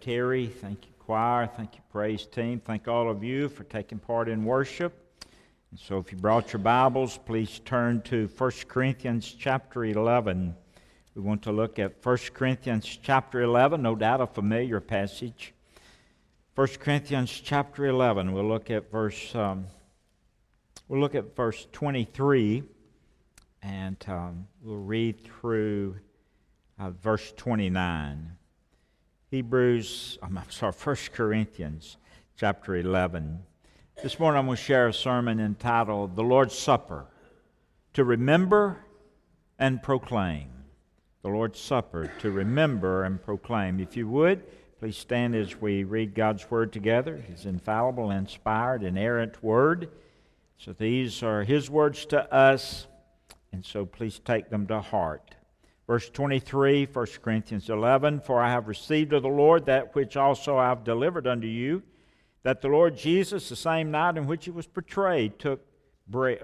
Terry. Thank you, choir. Thank you, praise team. Thank all of you for taking part in worship. And so if you brought your Bibles, please turn to 1 Corinthians chapter 11. We want to look at 1 Corinthians chapter 11, no doubt a familiar passage. 1 Corinthians chapter 11, we'll look at verse 23, and we'll read through verse 29. 1 Corinthians chapter 11. This morning I'm going to share a sermon entitled, The Lord's Supper, to Remember and Proclaim. The Lord's Supper, to remember and proclaim. If you would, please stand as we read God's Word together, His infallible, inspired, inerrant Word. So these are His words to us, and so please take them to heart. Verse 23, 1 Corinthians 11, For I have received of the Lord that which also I have delivered unto you, that the Lord Jesus, the same night in which He was betrayed, took bread.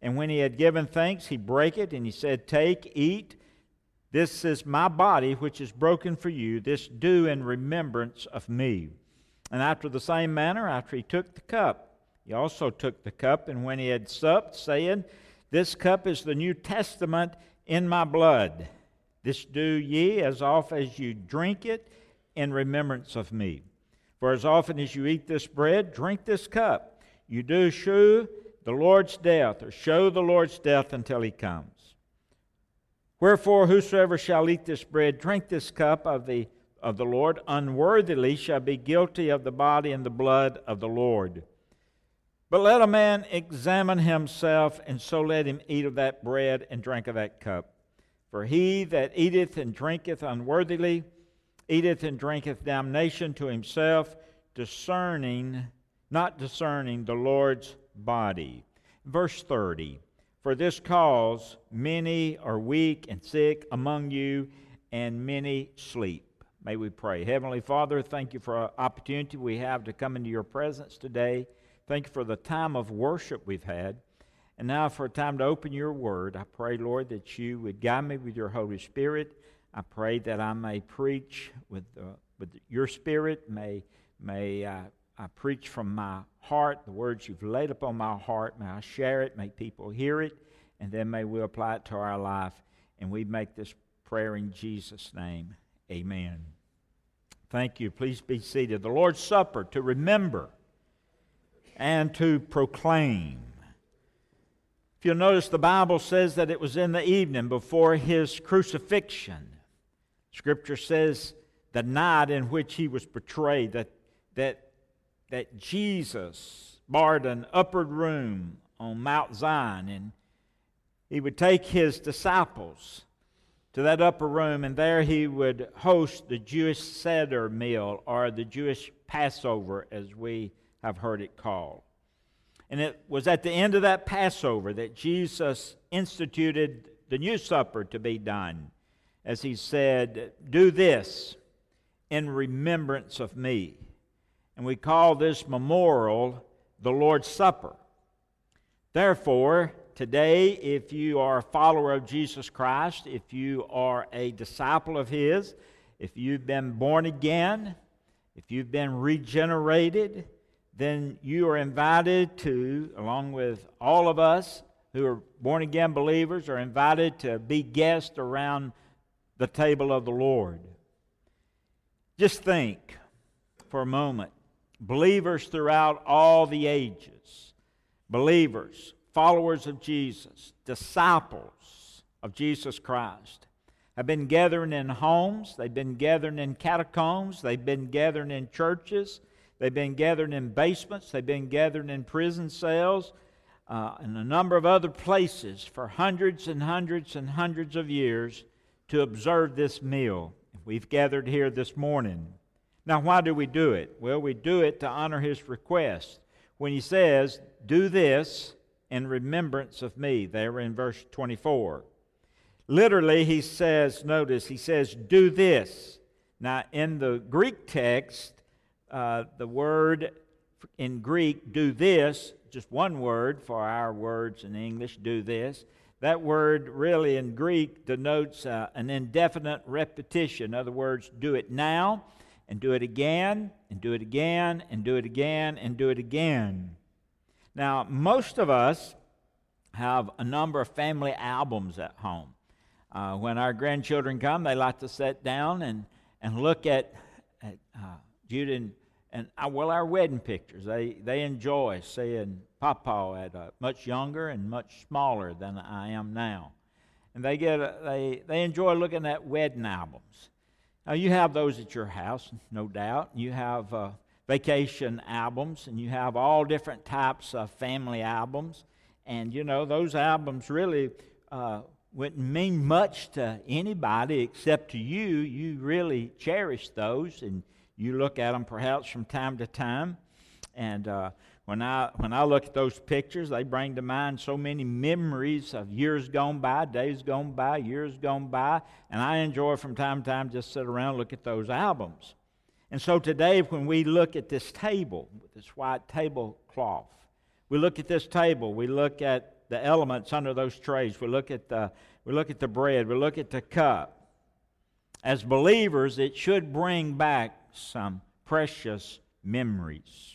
And when He had given thanks, He brake it, and He said, Take, eat. This is my body, which is broken for you. This do in remembrance of me. And after the same manner, after He took the cup, He also took the cup. And when He had supped, saying, This cup is the New Testament in my blood. This do ye as oft as you drink it in remembrance of me. For as often as you eat this bread, drink this cup, you do show the Lord's death until He comes. Wherefore, whosoever shall eat this bread, drink this cup of the Lord, unworthily shall be guilty of the body and the blood of the Lord. But let a man examine himself, and so let him eat of that bread and drink of that cup. For he that eateth and drinketh unworthily, eateth and drinketh damnation to himself, not discerning the Lord's body. Verse 30. For this cause many are weak and sick among you, and many sleep. May we pray. Heavenly Father, thank you for the opportunity we have to come into your presence today. Thank you for the time of worship we've had. And now for a time to open your word, I pray, Lord, that you would guide me with your Holy Spirit. I pray that I may preach with your Spirit. May I preach from my heart the words you've laid upon my heart. May I share it, may people hear it, and then may we apply it to our life. And we make this prayer in Jesus' name. Amen. Thank you. Please be seated. The Lord's Supper, to remember and to proclaim. If you'll notice, the Bible says that it was in the evening before His crucifixion. Scripture says the night in which He was betrayed, that Jesus barred an upper room on Mount Zion, and He would take His disciples to that upper room, and there He would host the Jewish Seder meal, or the Jewish Passover, as we have heard it called. And it was at the end of that Passover that Jesus instituted the new supper to be done, as He said, Do this in remembrance of me. And we call this memorial the Lord's Supper. Therefore, today, if you are a follower of Jesus Christ, if you are a disciple of His, if you've been born again, if you've been regenerated, then you are invited to, along with all of us who are born again believers, are invited to be guests around the table of the Lord. Just think for a moment. Believers throughout all the ages, believers, followers of Jesus, disciples of Jesus Christ, have been gathering in homes, they've been gathering in catacombs, they've been gathering in churches, they've been gathering in basements, they've been gathering in prison cells, and a number of other places for hundreds and hundreds and hundreds of years to observe this meal. We've gathered here this morning. Now, why do we do it? Well, we do it to honor His request. When He says, do this in remembrance of me, there in verse 24. Literally, He says, notice, He says, do this. Now, in the Greek text, the word in Greek, do this, just one word for our words in English, do this. That word really in Greek denotes an indefinite repetition. In other words, do it now, and do it again, and do it again, and do it again, and do it again. Now, most of us have a number of family albums at home. When our grandchildren come, they like to sit down and look at Judah and our wedding pictures. They enjoy seeing Papa at much younger and much smaller than I am now. And they enjoy looking at wedding albums. Now, you have those at your house, no doubt. You have vacation albums, and you have all different types of family albums. And, you know, those albums really wouldn't mean much to anybody except to you. You really cherish those, and you look at them perhaps from time to time. And when I look at those pictures, they bring to mind so many memories of years gone by, days gone by, years gone by, and I enjoy from time to time just sit around and look at those albums. And so today when we look at this table, this white tablecloth, we look at this table, we look at the elements under those trays, we look at the bread, we look at the cup. As believers, it should bring back some precious memories.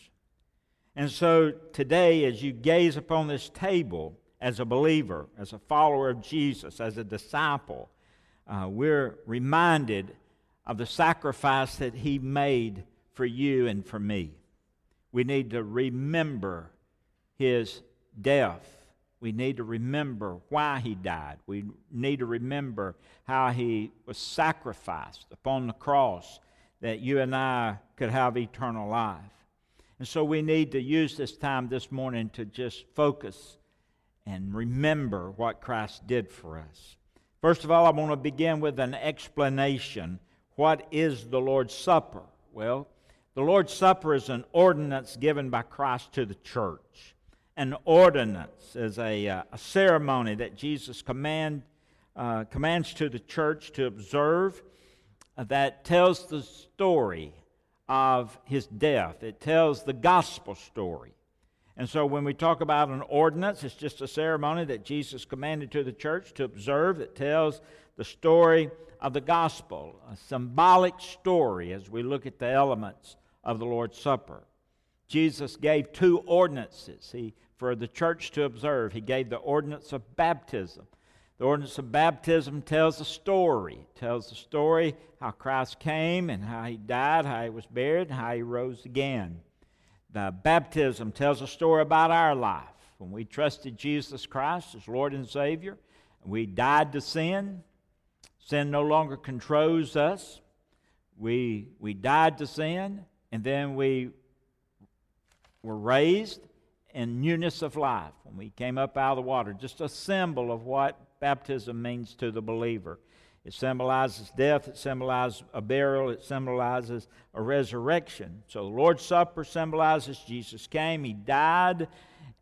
And so today, as you gaze upon this table, as a believer, as a follower of Jesus, as a disciple, we're reminded of the sacrifice that He made for you and for me. We need to remember His death. We need to remember why He died. We need to remember how He was sacrificed upon the cross that you and I could have eternal life. And so we need to use this time this morning to just focus and remember what Christ did for us. First of all, I want to begin with an explanation. What is the Lord's Supper? Well, the Lord's Supper is an ordinance given by Christ to the church. An ordinance is a ceremony that Jesus commands to the church to observe that tells the story of His death. It tells the gospel story. And so when we talk about an ordinance, it's just a ceremony that Jesus commanded to the church to observe that tells the story of the gospel, a symbolic story as we look at the elements of the Lord's Supper. Jesus gave two ordinances for the church to observe. He gave the ordinance of baptism. The ordinance of baptism tells a story. It tells the story how Christ came and how He died, how He was buried, and how He rose again. The baptism tells a story about our life. When we trusted Jesus Christ as Lord and Savior, we died to sin. Sin no longer controls us. We died to sin, and then we were raised in newness of life when we came up out of the water. Just a symbol of what baptism means to the believer. It symbolizes death, it symbolizes a burial, it symbolizes a resurrection. So the Lord's Supper symbolizes Jesus came, He died,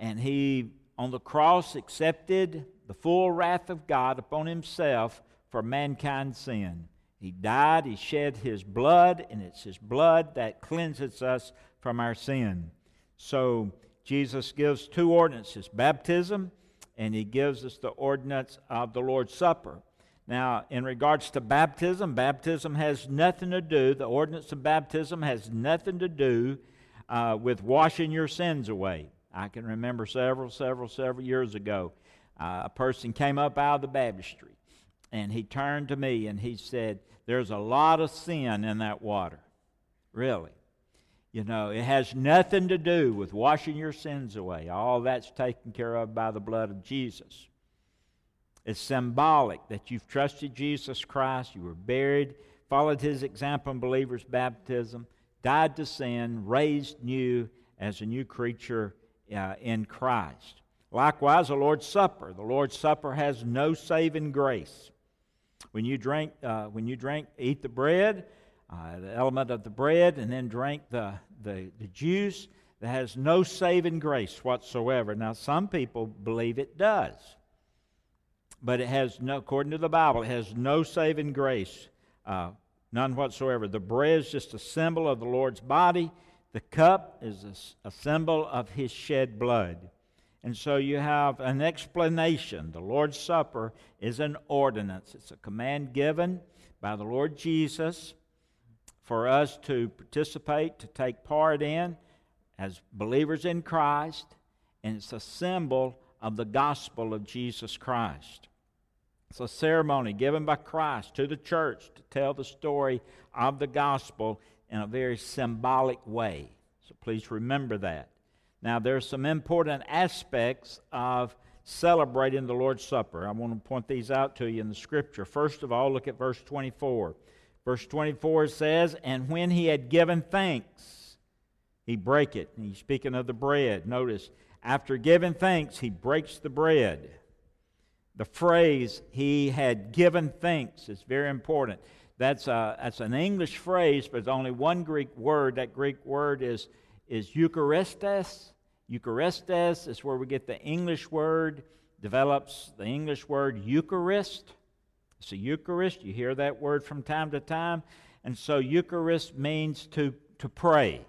and He on the cross accepted the full wrath of God upon Himself for mankind's sin. He died, He shed His blood, and it's His blood that cleanses us from our sin. So Jesus gives two ordinances, baptism, and He gives us the ordinance of the Lord's Supper. Now, in regards to baptism, the ordinance of baptism has nothing to do with washing your sins away. I can remember several years ago, a person came up out of the baptistry, and he turned to me and he said, "There's a lot of sin in that water." Really? You know, it has nothing to do with washing your sins away. All that's taken care of by the blood of Jesus. It's symbolic that you've trusted Jesus Christ, you were buried, followed His example in believer's baptism, died to sin, raised new as a new creature in Christ. Likewise, the Lord's Supper. The Lord's Supper has no saving grace. Eat the bread, the element of the bread, and then drink the juice, that has no saving grace whatsoever. Now, some people believe it does. But it has no, according to the Bible, it has no saving grace, none whatsoever. The bread is just a symbol of the Lord's body. The cup is a symbol of His shed blood. And so you have an explanation. The Lord's Supper is an ordinance. It's a command given by the Lord Jesus for us to participate, to take part in as believers in Christ. And it's a symbol of the gospel of Jesus Christ. It's a ceremony given by Christ to the church to tell the story of the gospel in a very symbolic way. So please remember that. Now, there are some important aspects of celebrating the Lord's Supper. I want to point these out to you in the Scripture. First of all, look at verse 24. Verse 24 says, "And when he had given thanks, he brake it." And he's speaking of the bread. Notice, after giving thanks, he breaks the bread. The phrase, "he had given thanks," is very important. That's an English phrase, but there's only one Greek word. That Greek word is Eucharistes. Eucharistes is where we get the English word, develops the English word Eucharist. It's a Eucharist. You hear that word from time to time. And so Eucharist means to pray.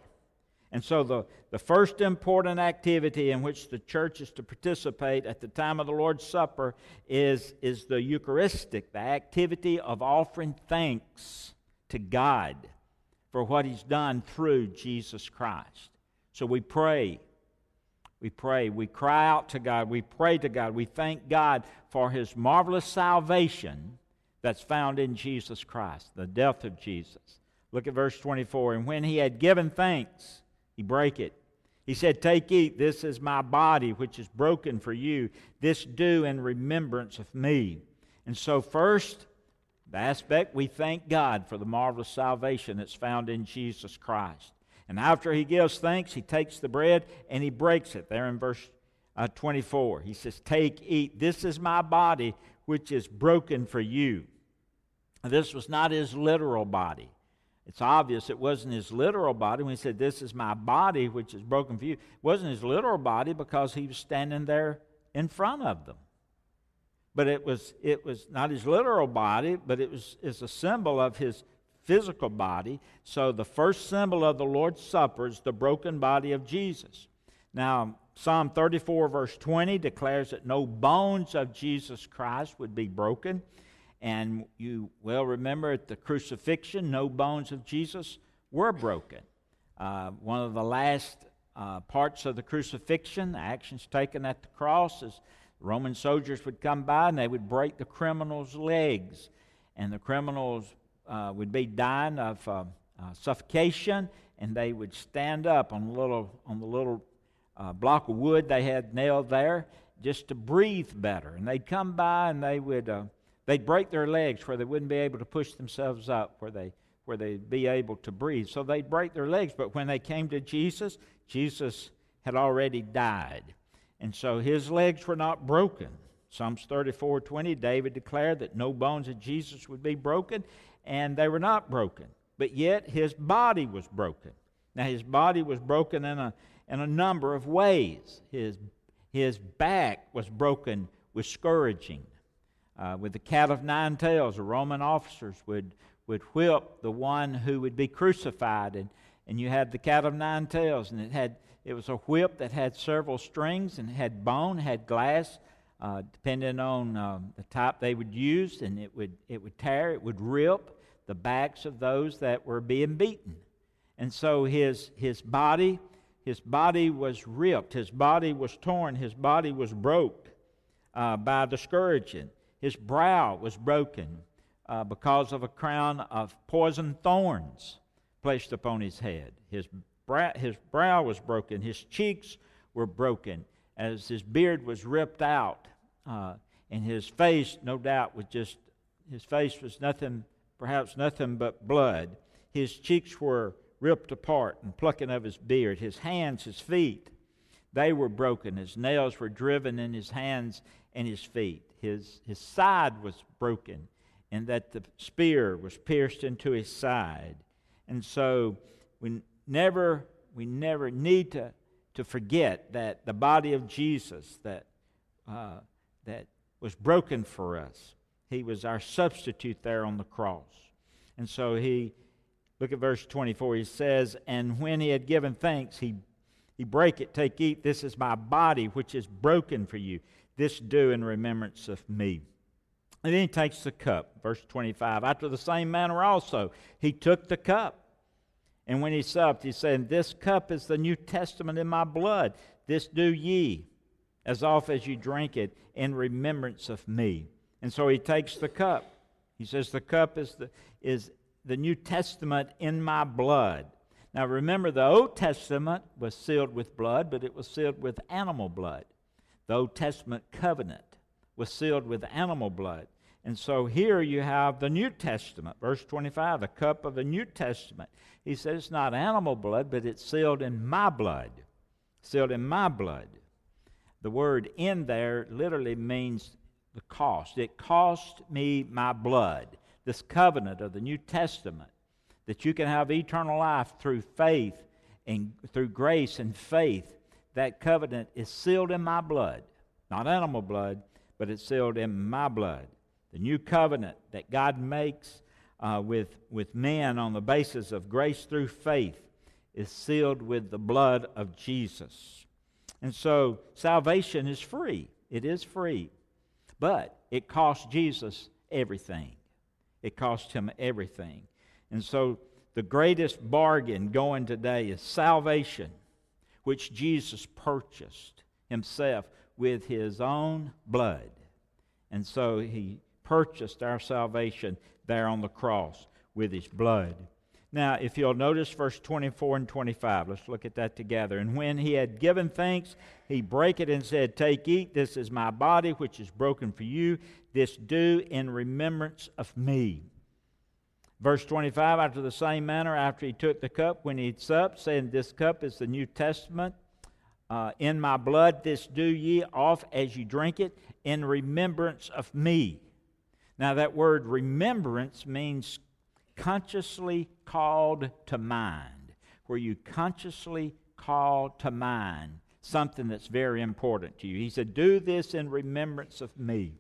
And so the first important activity in which the church is to participate at the time of the Lord's Supper is the Eucharistic, the activity of offering thanks to God for what he's done through Jesus Christ. So we pray. We pray, we cry out to God, we pray to God, we thank God for his marvelous salvation that's found in Jesus Christ, the death of Jesus. Look at verse 24. "And when he had given thanks, he brake it. He said, 'Take, eat, this is my body, which is broken for you. This do in remembrance of me.'" And so first, the aspect, we thank God for the marvelous salvation that's found in Jesus Christ. And after he gives thanks, he takes the bread and he breaks it. There in verse 24, he says, "Take, eat, this is my body, which is broken for you." This was not his literal body. It's obvious it wasn't his literal body when he said, "This is my body, which is broken for you." It wasn't his literal body because he was standing there in front of them. But it was not his literal body, but it's a symbol of his physical body. So the first symbol of the Lord's Supper is the broken body of Jesus. Now, Psalm 34 verse 20 declares that no bones of Jesus Christ would be broken. And you well remember at the crucifixion, no bones of Jesus were broken. One of the last parts of the crucifixion, the actions taken at the cross, is Roman soldiers would come by and they would break the criminals' legs. And the criminals would be dying of suffocation, and they would stand up on the little block of wood they had nailed there just to breathe better. And they'd come by and they'd break their legs where they wouldn't be able to push themselves up, where they'd be able to breathe. So they'd break their legs, but when they came to Jesus, Jesus had already died, and so his legs were not broken. Psalms 34:20, David declared that no bones of Jesus would be broken, and they were not broken. But yet his body was broken. Now his body was broken in a number of ways. His back was broken with scourging. With the cat of nine tails, the Roman officers would whip the one who would be crucified, and you had the cat of nine tails, and it was a whip that had several strings and had bone, had glass. Depending on the type they would use, and it would tear, it would rip the backs of those that were being beaten. And so his body was ripped, his body was torn, his body was broke by the scourging. His brow was broken because of a crown of poison thorns placed upon his head. His brow was broken, his cheeks were broken as his beard was ripped out. And his face, no doubt, was nothing, perhaps nothing but blood. His cheeks were ripped apart and plucking of his beard. His hands, his feet, they were broken. His nails were driven in his hands and his feet. His side was broken, and that the spear was pierced into his side. And so we never need to forget that the body of Jesus that was broken for us. He was our substitute there on the cross. And so look at verse 24, he says, "And when he had given thanks, he He break it, take, eat. This is my body, which is broken for you. This do in remembrance of me. And then he takes the cup. Verse 25, after the same manner also, he took the cup. And when he supped, he said, this cup is the New Testament in my blood. This do ye, as oft as you drink it, in remembrance of me. And so he takes the cup. He says, the cup is the New Testament in my blood. Now remember, the Old Testament was sealed with blood, but it was sealed with animal blood. The Old Testament covenant was sealed with animal blood. And so here you have the New Testament. Verse 25, the cup of the New Testament. He said it's not animal blood, but it's sealed in my blood. Sealed in my blood. The word in there literally means the cost. It cost me my blood. This covenant of the New Testament, that you can have eternal life through faith and through grace and faith, that covenant is sealed in my blood. Not animal blood, but it's sealed in my blood. The new covenant that God makes with men on the basis of grace through faith is sealed with the blood of Jesus. And so salvation is free. It is free. But it cost Jesus everything. It cost him everything. And so the greatest bargain going today is salvation, which Jesus purchased himself with his own blood. And so he purchased our salvation there on the cross with his blood. Now, if you'll notice verse 24 and 25, let's look at that together. And when he had given thanks, he brake it and said, take, eat, this is my body, which is broken for you. This do in remembrance of me. Verse 25, after the same manner, after he took the cup, when he had supped, saying, this cup is the New Testament in my blood. This do ye oft as you drink it in remembrance of me. Now that word remembrance means consciously called to mind, where you consciously call to mind something that's very important to you. He said, do this in remembrance of me.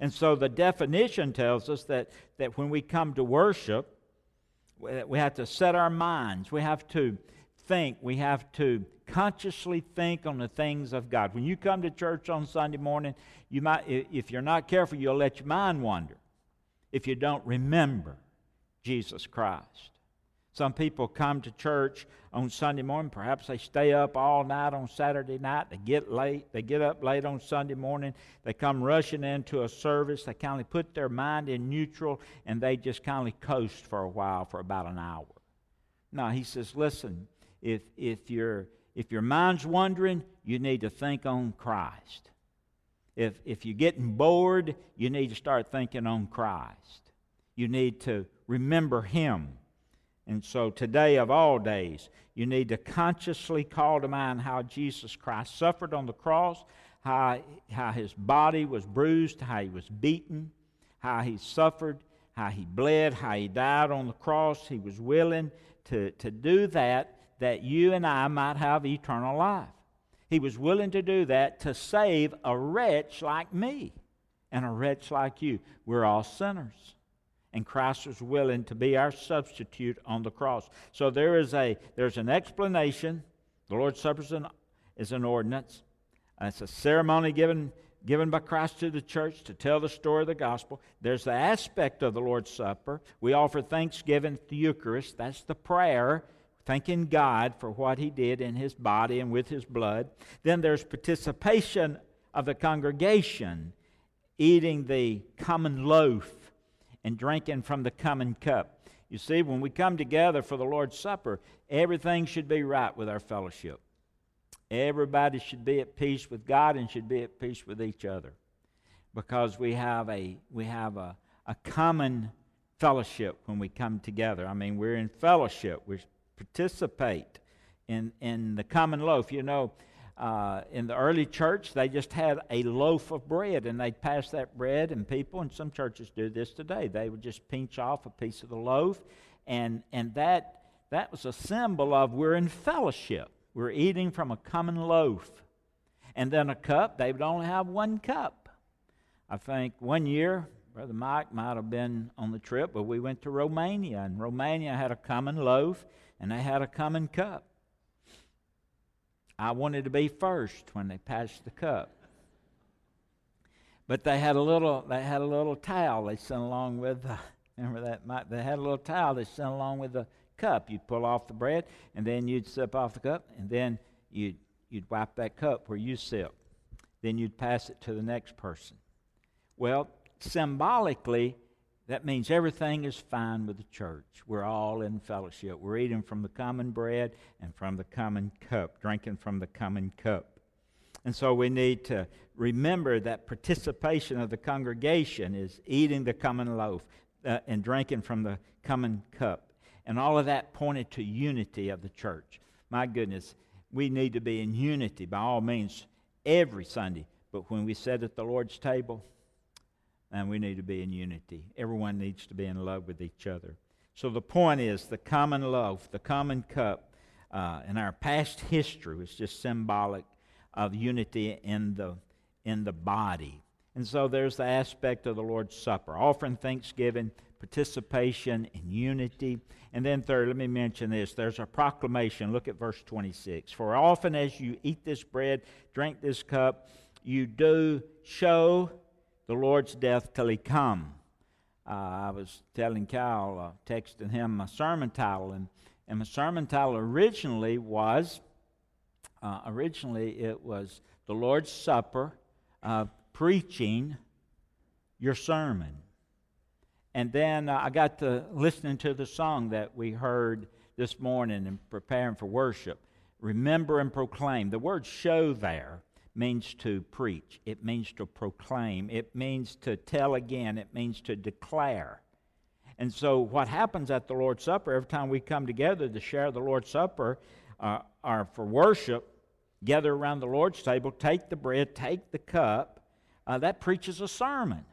And so the definition tells us that when we come to worship, we have to set our minds. We have to think. We have to consciously think on the things of God. When you come to church on Sunday morning, you might, if you're not careful, you'll let your mind wander if you don't remember Jesus Christ. Some people come to church on Sunday morning. Perhaps they stay up all night on Saturday night. They get late. They get up late on Sunday morning. They come rushing into a service. They kind of put their mind in neutral, and they just kind of coast for a while, for about an hour. No, he says, listen, if your mind's wandering, you need to think on Christ. If you're getting bored, you need to start thinking on Christ. You need to remember him. And so today of all days, you need to consciously call to mind how Jesus Christ suffered on the cross, how his body was bruised, how he was beaten, how he suffered, how he bled, how he died on the cross. He was willing to do that you and I might have eternal life. He was willing to do that to save a wretch like me and a wretch like you. We're all sinners. And Christ was willing to be our substitute on the cross. So there's an explanation. The Lord's Supper is an ordinance. It's a ceremony given by Christ to the church to tell the story of the gospel. There's the aspect of the Lord's Supper. We offer thanksgiving at the Eucharist. That's the prayer, thanking God for what he did in his body and with his blood. Then there's participation of the congregation, eating the common loaf and drinking from the common cup. You see, when we come together for the Lord's Supper, everything should be right with our fellowship. Everybody should be at peace with God and should be at peace with each other, because we have a common fellowship when we come together. I mean, we're in fellowship. We participate in the common loaf. You know, in the early church, they just had a loaf of bread, and they'd pass that bread, and people, and some churches do this today, they would just pinch off a piece of the loaf, and that was a symbol of we're in fellowship. We're eating from a common loaf. And then a cup, they would only have one cup. I think one year, Brother Mike might have been on the trip, but we went to Romania, and Romania had a common loaf, and they had a common cup. I wanted to be first when they passed the cup. But they had a little towel they sent along with the, remember that, Mike? They had a little towel they sent along with the cup. You'd pull off the bread, and then you'd sip off the cup, and then you'd wipe that cup where you sip. Then you'd pass it to the next person. Well, symbolically, that means everything is fine with the church. We're all in fellowship. We're eating from the common bread and from the common cup, drinking from the common cup. And so we need to remember that participation of the congregation is eating the common loaf and drinking from the common cup. And all of that pointed to unity of the church. My goodness, we need to be in unity by all means every Sunday. But when we sit at the Lord's table, and we need to be in unity. Everyone needs to be in love with each other. So the point is the common loaf, the common cup, in our past history was just symbolic of unity in the body. And so there's the aspect of the Lord's Supper, offering thanksgiving, participation in unity. And then third, let me mention this. There's a proclamation. Look at verse 26. For often as you eat this bread, drink this cup, you do show the Lord's death till he come. I was telling Kyle, texting him my sermon title, and my sermon title originally it was the Lord's Supper, preaching your sermon. And then I got to listening to the song that we heard this morning and preparing for worship. Remember and proclaim. The word "show" there means to preach. It means to proclaim. It means to tell again. It means to declare. And so what happens at the Lord's Supper, every time we come together to share the Lord's Supper or for worship, gather around the Lord's table, take the bread, take the cup, that preaches a sermon.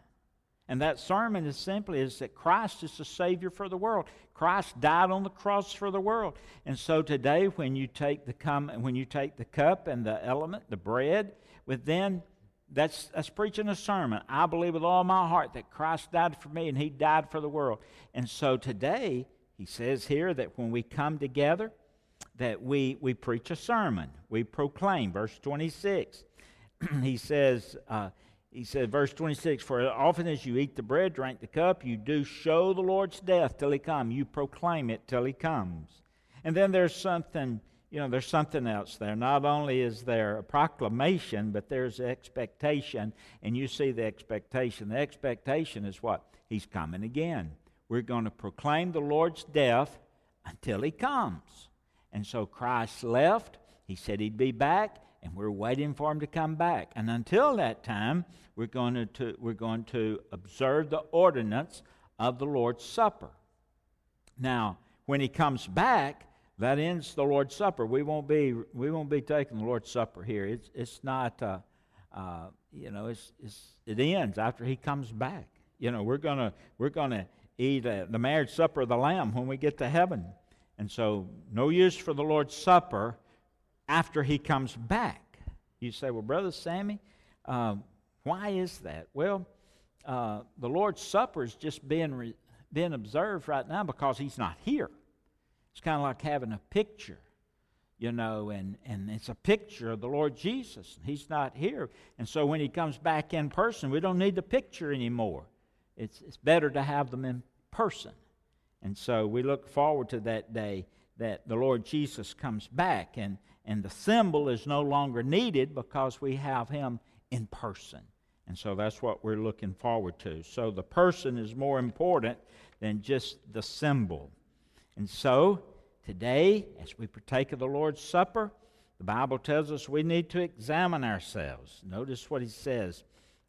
And that sermon is that Christ is the Savior for the world. Christ died on the cross for the world. And so today, when you take the cup and the element, the bread, within that's preaching a sermon. I believe with all my heart that Christ died for me and He died for the world. And so today, He says here that when we come together, that we preach a sermon. We proclaim. Verse 26. He said, verse 26, for often as you eat the bread, drink the cup, you do show the Lord's death till he come. You proclaim it till he comes. And then there's something else there. Not only is there a proclamation, but there's expectation. And you see the expectation. The expectation is what? He's coming again. We're going to proclaim the Lord's death until he comes. And so Christ left. He said he'd be back. And we're waiting for him to come back. And until that time, we're going to observe the ordinance of the Lord's Supper. Now, when he comes back, that ends the Lord's Supper. We won't be taking the Lord's Supper here. It ends after he comes back. You know, we're gonna eat the marriage supper of the Lamb when we get to heaven. And so, no use for the Lord's Supper after he comes back. You say, well, Brother Sammy, why is that? Well, the Lord's Supper is just being observed right now because he's not here. It's kind of like having a picture, you know, and it's a picture of the Lord Jesus. He's not here. And so when he comes back in person, we don't need the picture anymore. It's better to have them in person. And so we look forward to that day that the Lord Jesus comes back, and the symbol is no longer needed because we have him in person. And so that's what we're looking forward to. So the person is more important than just the symbol. And so today, as we partake of the Lord's Supper, the Bible tells us we need to examine ourselves. Notice what he says.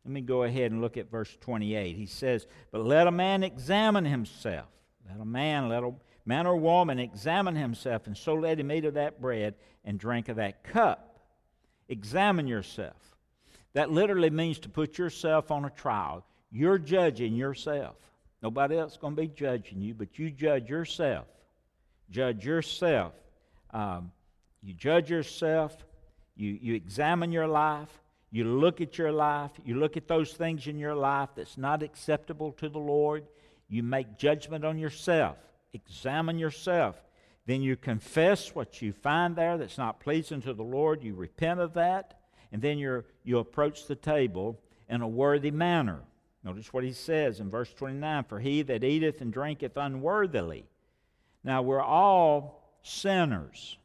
Let me go ahead and look at verse 28. He says, but let a man examine himself. Let a man or woman examine himself, and so let him eat of that bread and drink of that cup. Examine yourself. That literally means to put yourself on a trial. You're judging yourself. Nobody else is going to be judging you, but you judge yourself. Judge yourself. You judge yourself. You examine your life. You look at your life. You look at those things in your life that's not acceptable to the Lord. You make judgment on yourself. Examine yourself. Then you confess what you find there that's not pleasing to the Lord. You repent of that. And then you approach the table in a worthy manner. Notice what he says in verse 29. For he that eateth and drinketh unworthily. Now, we're all sinners.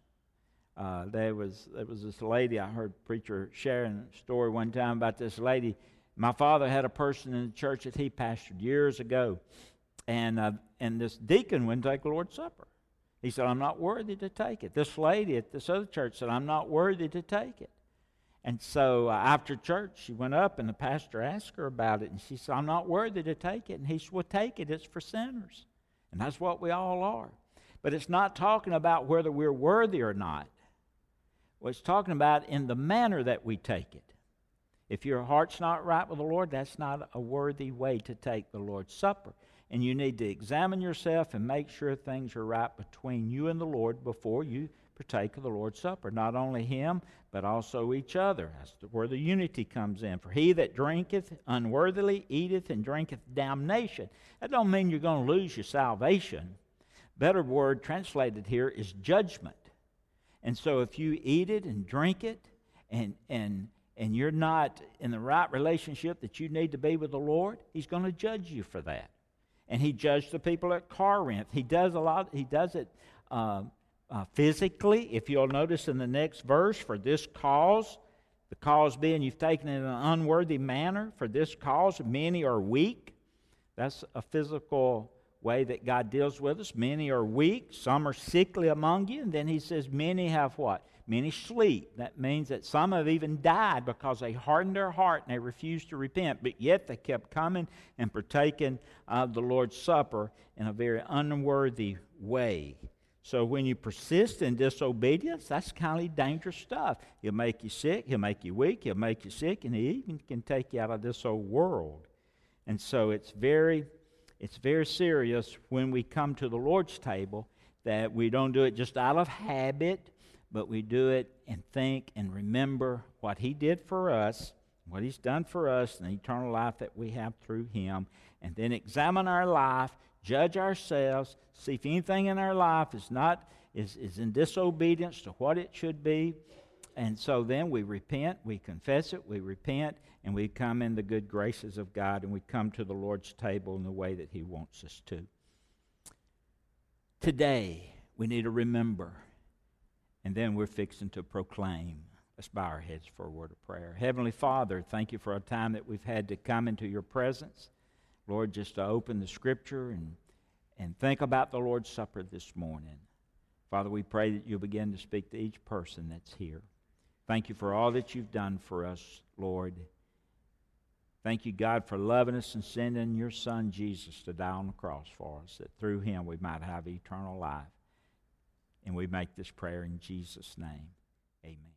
There was this lady, I heard a preacher sharing a story one time about this lady. My father had a person in the church that he pastored years ago. And this deacon wouldn't take the Lord's Supper. He said, I'm not worthy to take it. This lady at this other church said, I'm not worthy to take it. And so after church, she went up and the pastor asked her about it. And she said, I'm not worthy to take it. And he said, well, take it. It's for sinners. And that's what we all are. But it's not talking about whether we're worthy or not. Well, it's talking about in the manner that we take it. If your heart's not right with the Lord, that's not a worthy way to take the Lord's Supper. And you need to examine yourself and make sure things are right between you and the Lord before you partake of the Lord's Supper. Not only him, but also each other. That's where the unity comes in. For he that drinketh unworthily eateth and drinketh damnation. That don't mean you're going to lose your salvation. Better word translated here is judgment. And so if you eat it and drink it and you're not in the right relationship that you need to be with the Lord, he's going to judge you for that. And he judged the people at Corinth. He does a lot. He does it physically. If you'll notice in the next verse, for this cause, the cause being you've taken it in an unworthy manner, for this cause many are weak. That's a physical way that God deals with us. Many are weak. Some are sickly among you. And then he says many have what? Many sleep. That means that some have even died because they hardened their heart and they refused to repent, but yet they kept coming and partaking of the Lord's Supper in a very unworthy way. So when you persist in disobedience, that's kind of dangerous stuff. He'll make you sick, he'll make you weak, he'll make you sick, and he even can take you out of this old world. And so it's very serious when we come to the Lord's table that we don't do it just out of habit, but we do it and think and remember what he did for us, what he's done for us, and the eternal life that we have through him. And then examine our life, judge ourselves, see if anything in our life is in disobedience to what it should be. And so then we repent, we confess it, we repent, and we come in the good graces of God, and we come to the Lord's table in the way that he wants us to. Today, we need to remember. And then we're fixing to proclaim. Let's bow our heads for a word of prayer. Heavenly Father, thank you for a time that we've had to come into your presence. Lord, just to open the Scripture and think about the Lord's Supper this morning. Father, we pray that you'll begin to speak to each person that's here. Thank you for all that you've done for us, Lord. Thank you, God, for loving us and sending your Son, Jesus, to die on the cross for us, that through him we might have eternal life. And we make this prayer in Jesus' name. Amen.